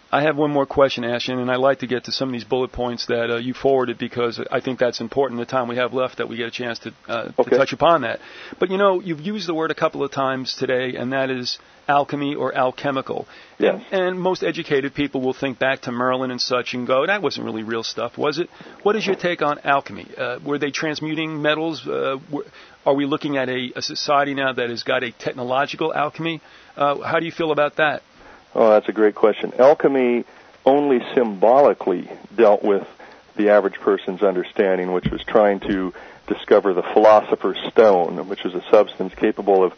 I have one more question, Ashton, and I'd like to get to some of these bullet points that you forwarded, because I think that's important, the time we have left, that we get a chance to touch upon that. But, you know, you've used the word a couple of times today, and that is alchemy or alchemical. Yes. And most educated people will think back to Merlin and such and go, that wasn't really real stuff, was it? What is your take on alchemy? Were they transmuting metals? Are we looking at a society now that has got a technological alchemy? How do you feel about that? Oh, that's a great question. Alchemy only symbolically dealt with the average person's understanding, which was trying to discover the philosopher's stone, which is a substance capable of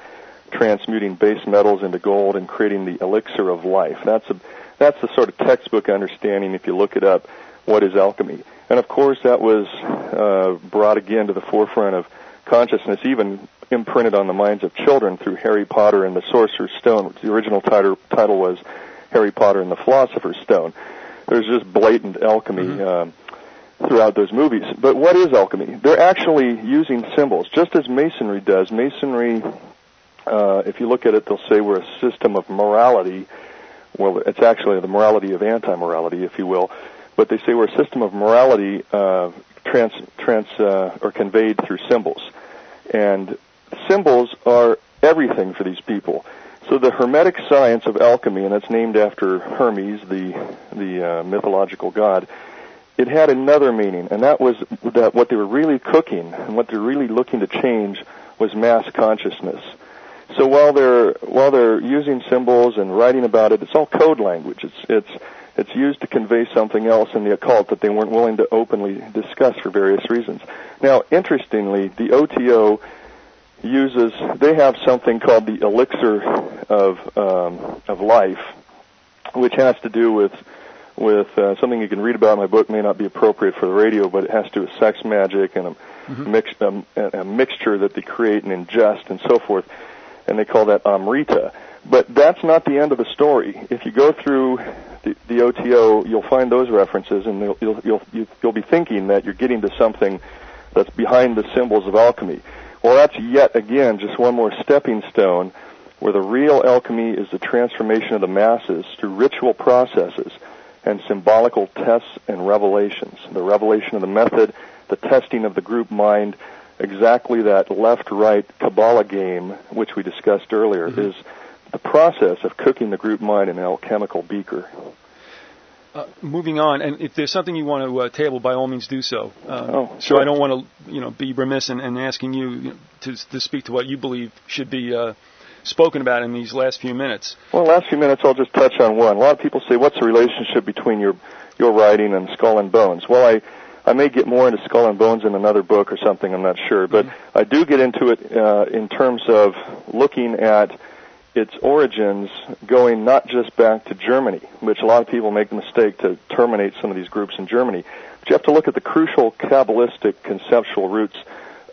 transmuting base metals into gold and creating the elixir of life. That's the sort of textbook understanding, if you look it up, what is alchemy. And, of course, that was brought again to the forefront of consciousness, even imprinted on the minds of children through Harry Potter and the Sorcerer's Stone, which the original title was Harry Potter and the Philosopher's Stone. There's just blatant alchemy throughout those movies. But what is alchemy? They're actually using symbols, just as masonry does. Masonry, if you look at it, they'll say we're a system of morality. Well, it's actually the morality of anti-morality, if you will. But they say we're a system of morality conveyed through symbols. And symbols are everything for these people. So the Hermetic science of alchemy, and it's named after Hermes, the mythological god, it had another meaning, and that was that what they were really cooking and what they're really looking to change was mass consciousness. So while they're using symbols and writing about it, it's all code language. It's used to convey something else in the occult that they weren't willing to openly discuss for various reasons. Now, interestingly, the OTO they have something called the elixir of life, which has to do with something you can read about in my book, may not be appropriate for the radio, but it has to do with sex magic and a mixture that they create and ingest and so forth, and they call that Amrita. But that's not the end of the story. If you go through the OTO, you'll find those references, and you'll be thinking that you're getting to something that's behind the symbols of alchemy. Well, that's yet again just one more stepping stone where the real alchemy is the transformation of the masses through ritual processes and symbolical tests and revelations. The revelation of the method, the testing of the group mind, exactly that left-right Kabbalah game, which we discussed earlier, is the process of cooking the group mind in an alchemical beaker. Moving on, and if there's something you want to table, by all means do so. Sure. So I don't want to, be remiss in asking you to speak to what you believe should be spoken about in these last few minutes. Well, last few minutes, I'll just touch on one. A lot of people say, what's the relationship between your writing and Skull and Bones? Well, I may get more into Skull and Bones in another book or something, I'm not sure. But I do get into it in terms of looking at its origins, going not just back to Germany, which a lot of people make the mistake to terminate some of these groups in Germany, but you have to look at the crucial Kabbalistic conceptual roots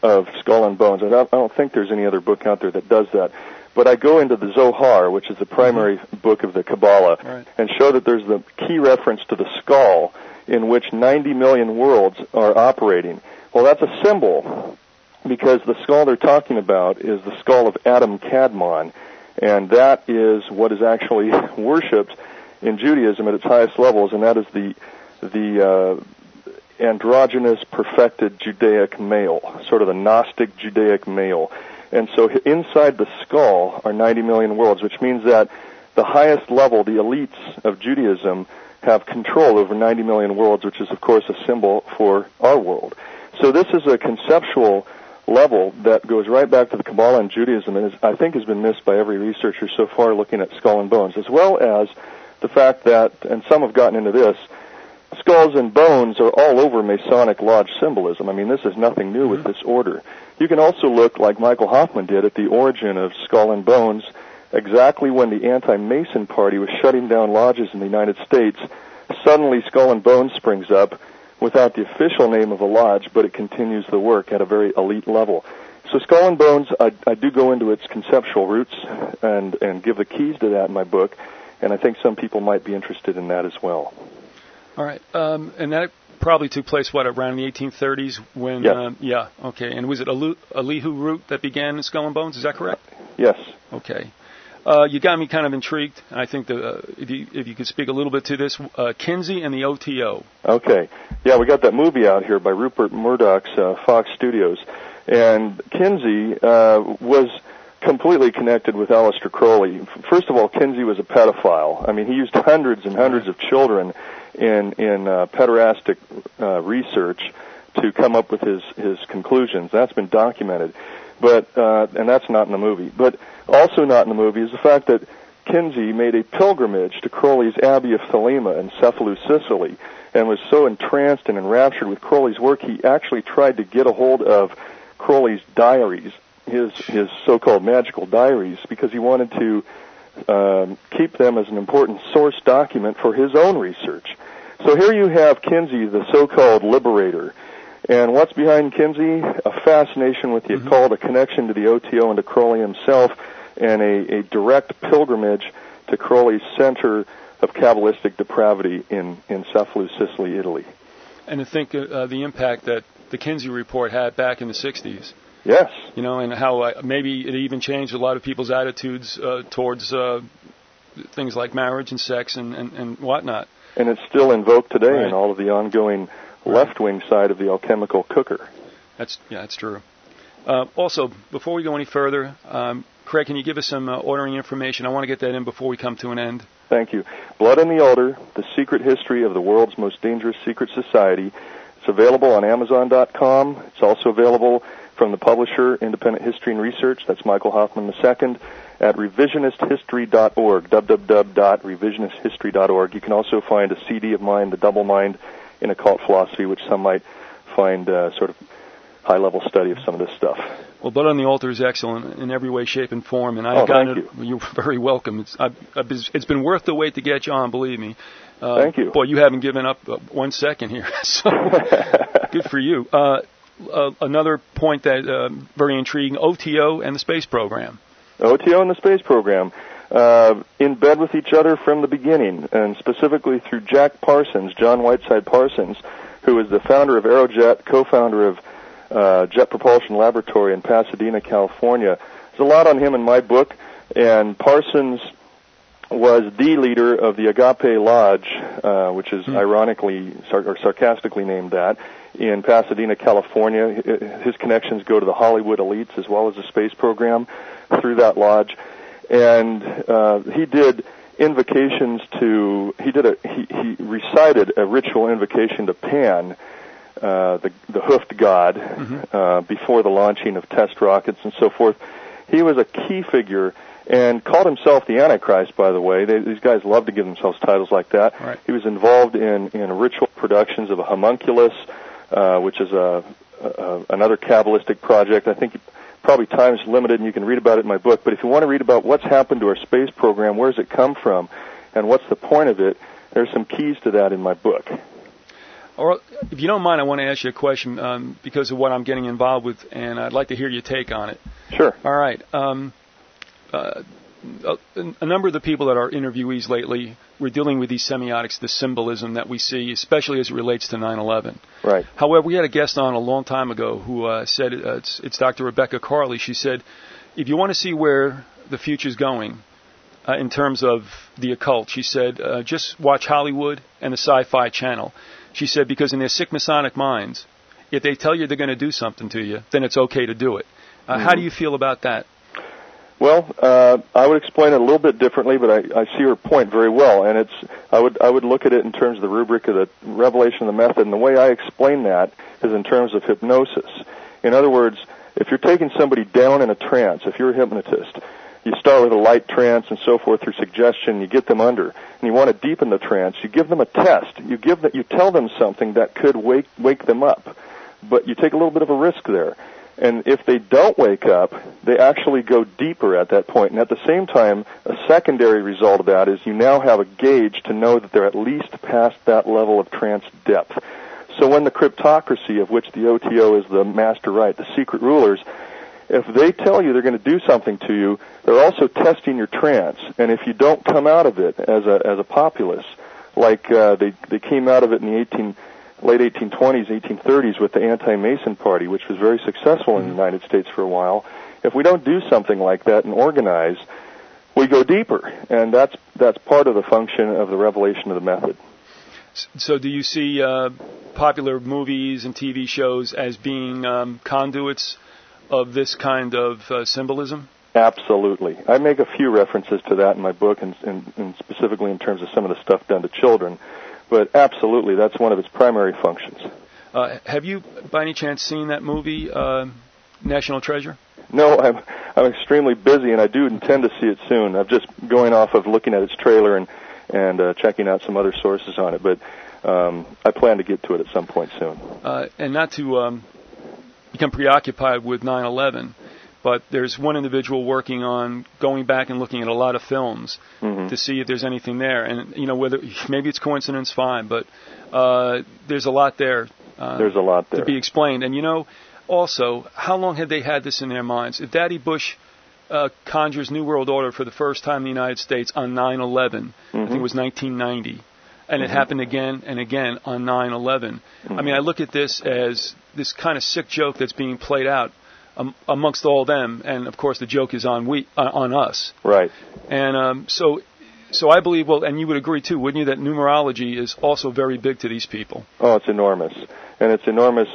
of Skull and Bones. And I don't think there's any other book out there that does that. But I go into the Zohar, which is the primary book of the Kabbalah, and show that there's the key reference to the skull in which 90 million worlds are operating. Well, that's a symbol, because the skull they're talking about is the skull of Adam Kadmon, and that is what is actually worshipped in Judaism at its highest levels, and that is the androgynous, perfected Judaic male, sort of the Gnostic Judaic male. And so inside the skull are 90 million worlds, which means that the highest level, the elites of Judaism, have control over 90 million worlds, which is, of course, a symbol for our world. So this is a conceptual level that goes right back to the Kabbalah and Judaism, and I think has been missed by every researcher so far looking at Skull and Bones, as well as the fact that, and some have gotten into this, skulls and bones are all over Masonic lodge symbolism. I mean, this is nothing new with this order. You can also look, like Michael Hoffman did, at the origin of Skull and Bones, exactly when the anti-Mason party was shutting down lodges in the United States. Suddenly Skull and Bones springs up, without the official name of a lodge, but it continues the work at a very elite level. So Skull and Bones, I do go into its conceptual roots and give the keys to that in my book, and I think some people might be interested in that as well. All right, and that probably took place, around the 1830s when... Yes. And was it a Elihu root that began in Skull and Bones, is that correct? Yes. Okay. You got me kind of intrigued. I think if you could speak a little bit to this, Kinsey and the OTO. Okay. Yeah, we got that movie out here by Rupert Murdoch's Fox Studios. And Kinsey was completely connected with Alistair Crowley. First of all, Kinsey was a pedophile. I mean, he used hundreds and hundreds of children in pederastic research to come up with his conclusions. That's been documented. But and that's not in the movie. But also not in the movie is the fact that Kinsey made a pilgrimage to Crowley's Abbey of Thelema in Cefalù, Sicily, and was so entranced and enraptured with Crowley's work, he actually tried to get a hold of Crowley's diaries, his so-called magical diaries, because he wanted to keep them as an important source document for his own research. So here you have Kinsey, the so-called liberator. And what's behind Kinsey? A fascination with the occult, a connection to the OTO and to Crowley himself, and a direct pilgrimage to Crowley's center of Kabbalistic depravity in Cefalù, Sicily, Italy. And to think the impact that the Kinsey Report had back in the 60s. Yes. You know, and how maybe it even changed a lot of people's attitudes towards things like marriage and sex and whatnot. And it's still invoked today in all of the ongoing left-wing side of the alchemical cooker. That's true. Also, before we go any further, Craig, can you give us some ordering information? I want to get that in before we come to an end. Thank you. Blood on the Altar, The Secret History of the World's Most Dangerous Secret Society. It's available on Amazon.com. It's also available from the publisher, Independent History and Research. That's Michael Hoffman II, at revisionisthistory.org, www.revisionisthistory.org. You can also find a CD of mine, The Double Mind in Occult Philosophy, which some might find sort of high-level study of some of this stuff. Well, Blood on the Altar is excellent in every way, shape, and form. And You're very welcome. It's been worth the wait to get you on, believe me. Thank you. Boy, you haven't given up 1 second here, so good for you. Another point that very intriguing, OTO and the space program. OTO and the space program. In bed with each other from the beginning, and specifically through Jack Parsons, John Whiteside Parsons, who is the founder of Aerojet, co-founder of Jet Propulsion Laboratory in Pasadena, California. There's a lot on him in my book, and Parsons was the leader of the Agape Lodge, which is ironically or sarcastically named that, in Pasadena, California. His connections go to the Hollywood elites as well as the space program through that lodge. And he recited a ritual invocation to Pan, the hoofed god, before the launching of test rockets and so forth. He was a key figure and called himself the Antichrist, by the way. These guys love to give themselves titles like that. Right. He was involved in ritual productions of a homunculus, which is another Kabbalistic project. I think probably time's limited, and you can read about it in my book. But if you want to read about what's happened to our space program, where's it come from, and what's the point of it, there's some keys to that in my book. Or, if you don't mind, I want to ask you a question because of what I'm getting involved with, and I'd like to hear your take on it. Sure. All right. A number of the people that are interviewees lately, we're dealing with these semiotics, the symbolism that we see, especially as it relates to 9/11. Right. However, we had a guest on a long time ago who said, it's Dr. Rebecca Carley. She said, if you want to see where the future's going in terms of the occult, she said, just watch Hollywood and the Sci-Fi Channel. She said, because in their sick Masonic minds, if they tell you they're going to do something to you, then it's okay to do it. How do you feel about that? Well, I would explain it a little bit differently, but I see her point very well, and I would look at it in terms of the rubric of the revelation of the method, and the way I explain that is in terms of hypnosis. In other words, if you're taking somebody down in a trance, if you're a hypnotist, you start with a light trance and so forth through suggestion, you get them under, and you want to deepen the trance, you give them a test, you tell them something that could wake them up, but you take a little bit of a risk there. And if they don't wake up, they actually go deeper at that point. And at the same time, a secondary result of that is you now have a gauge to know that they're at least past that level of trance depth. So when the cryptocracy, of which the OTO is the master rite, the secret rulers, if they tell you they're going to do something to you, they're also testing your trance. And if you don't come out of it as a populace, like they came out of it in the late 1820s, 1830s with the anti-Mason party, which was very successful in the United States for a while. If we don't do something like that and organize, we go deeper, and that's part of the function of the revelation of the method. So do you see popular movies and TV shows as being conduits of this kind of symbolism? Absolutely. I make a few references to that in my book, and specifically in terms of some of the stuff done to children. But absolutely, that's one of its primary functions. Have you, by any chance, seen that movie, National Treasure? No, I'm extremely busy, and I do intend to see it soon. I'm just going off of looking at its trailer and checking out some other sources on it. But I plan to get to it at some point soon. And not to become preoccupied with 9/11, but there's one individual working on going back and looking at a lot of films to see if there's anything there. And, you know, whether maybe it's coincidence, fine, but there's a lot there. There's a lot there to be explained. And, you know, also, how long had they had this in their minds? If Daddy Bush conjures New World Order for the first time in the United States on 9/11, I think it was 1990, and it happened again and again on 9/11. I mean, I look at this as this kind of sick joke that's being played out amongst all them, and of course the joke is on us. Right. And so I believe, well, and you would agree too, wouldn't you, that numerology is also very big to these people? Oh, it's enormous. And it's enormous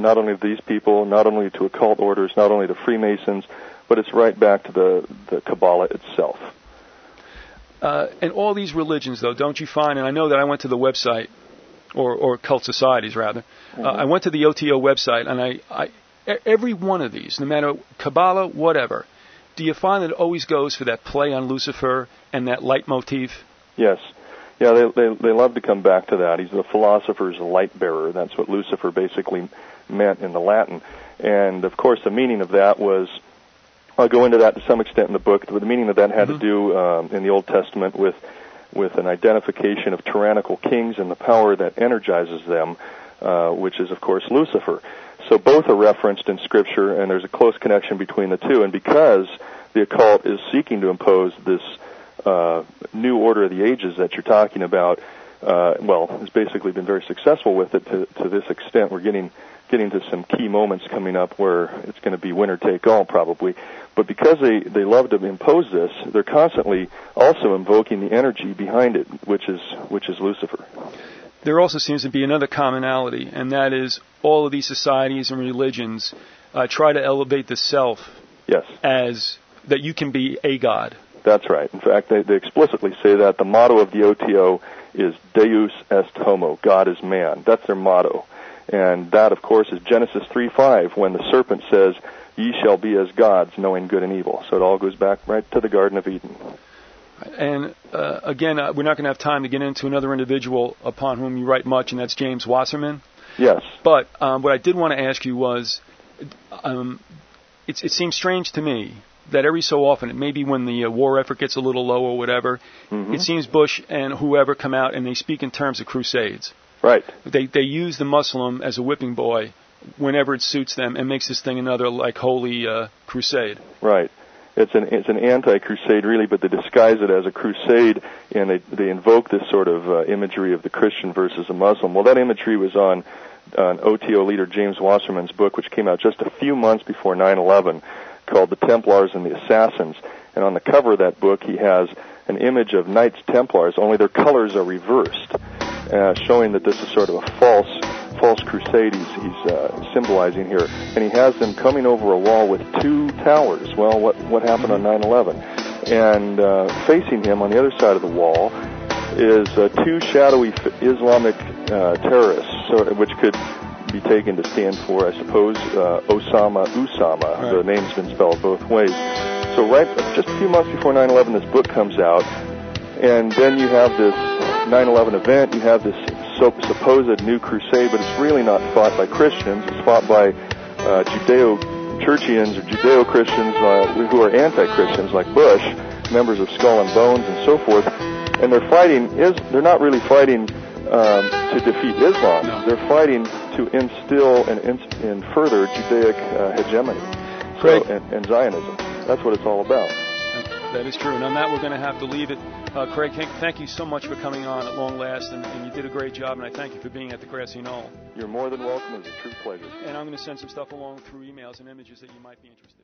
not only to these people, not only to occult orders, not only to Freemasons, but it's right back to the Kabbalah itself. And all these religions, though, don't you find, and I know that I went to the website, or cult societies, rather. I went to the OTO website, and I every one of these, no matter Kabbalah, whatever, do you find that it always goes for that play on Lucifer and that leitmotif? Yes. Yeah, they love to come back to that. He's the philosopher's light bearer. That's what Lucifer basically meant in the Latin. And, of course, the meaning of that was, I'll go into that to some extent in the book, but the meaning of that had to do in the Old Testament with an identification of tyrannical kings and the power that energizes them, which is, of course, Lucifer. So both are referenced in Scripture, and there's a close connection between the two. And because the occult is seeking to impose this new order of the ages that you're talking about, well, it's basically been very successful with it to this extent. We're getting to some key moments coming up where it's going to be winner take all probably. But because they love to impose this, they're constantly also invoking the energy behind it, which is Lucifer. There also seems to be another commonality, and that is all of these societies and religions try to elevate the self. Yes. As that you can be a god. That's right. In fact, they explicitly say that the motto of the OTO is Deus est homo, God is man. That's their motto. And that, of course, is Genesis 3:5, when the serpent says, "Ye shall be as gods, knowing good and evil." So it all goes back right to the Garden of Eden. And again, we're not going to have time to get into another individual upon whom you write much, and that's James Wasserman. Yes. But what I did want to ask you was, it seems strange to me that every so often, it may be when the war effort gets a little low or whatever, it seems Bush and whoever come out and they speak in terms of crusades. Right. They use the Muslim as a whipping boy whenever it suits them and makes this thing another, like, holy crusade. Right. It's an anti-crusade, really, but they disguise it as a crusade, and they invoke this sort of imagery of the Christian versus the Muslim. Well, that imagery was on OTO leader James Wasserman's book, which came out just a few months before 9/11, called The Templars and the Assassins. And on the cover of that book, he has an image of Knights Templars, only their colors are reversed, showing that this is sort of a false crusade he's symbolizing here. And he has them coming over a wall with two towers. Well, what happened on 9/11? And facing him on the other side of the wall is two shadowy Islamic terrorists, which could be taken to stand for, I suppose, Usama. Right. The name's been spelled both ways. So just a few months before 9/11, this book comes out, and then you have this 9/11 event, you have this supposed new crusade, but it's really not fought by Christians, it's fought by Judeo-Churchians or Judeo-Christians who are anti-Christians, like Bush, members of Skull and Bones and so forth, and they're not really fighting to defeat Islam. No. They're fighting to instill and further Judaic hegemony and Zionism. That's what it's all about. That is true. And on that, we're going to have to leave it. Craig, thank you so much for coming on at long last, and you did a great job, and I thank you for being at the Grassy Knoll. You're more than welcome. It was a true pleasure. And I'm going to send some stuff along through emails and images that you might be interested in.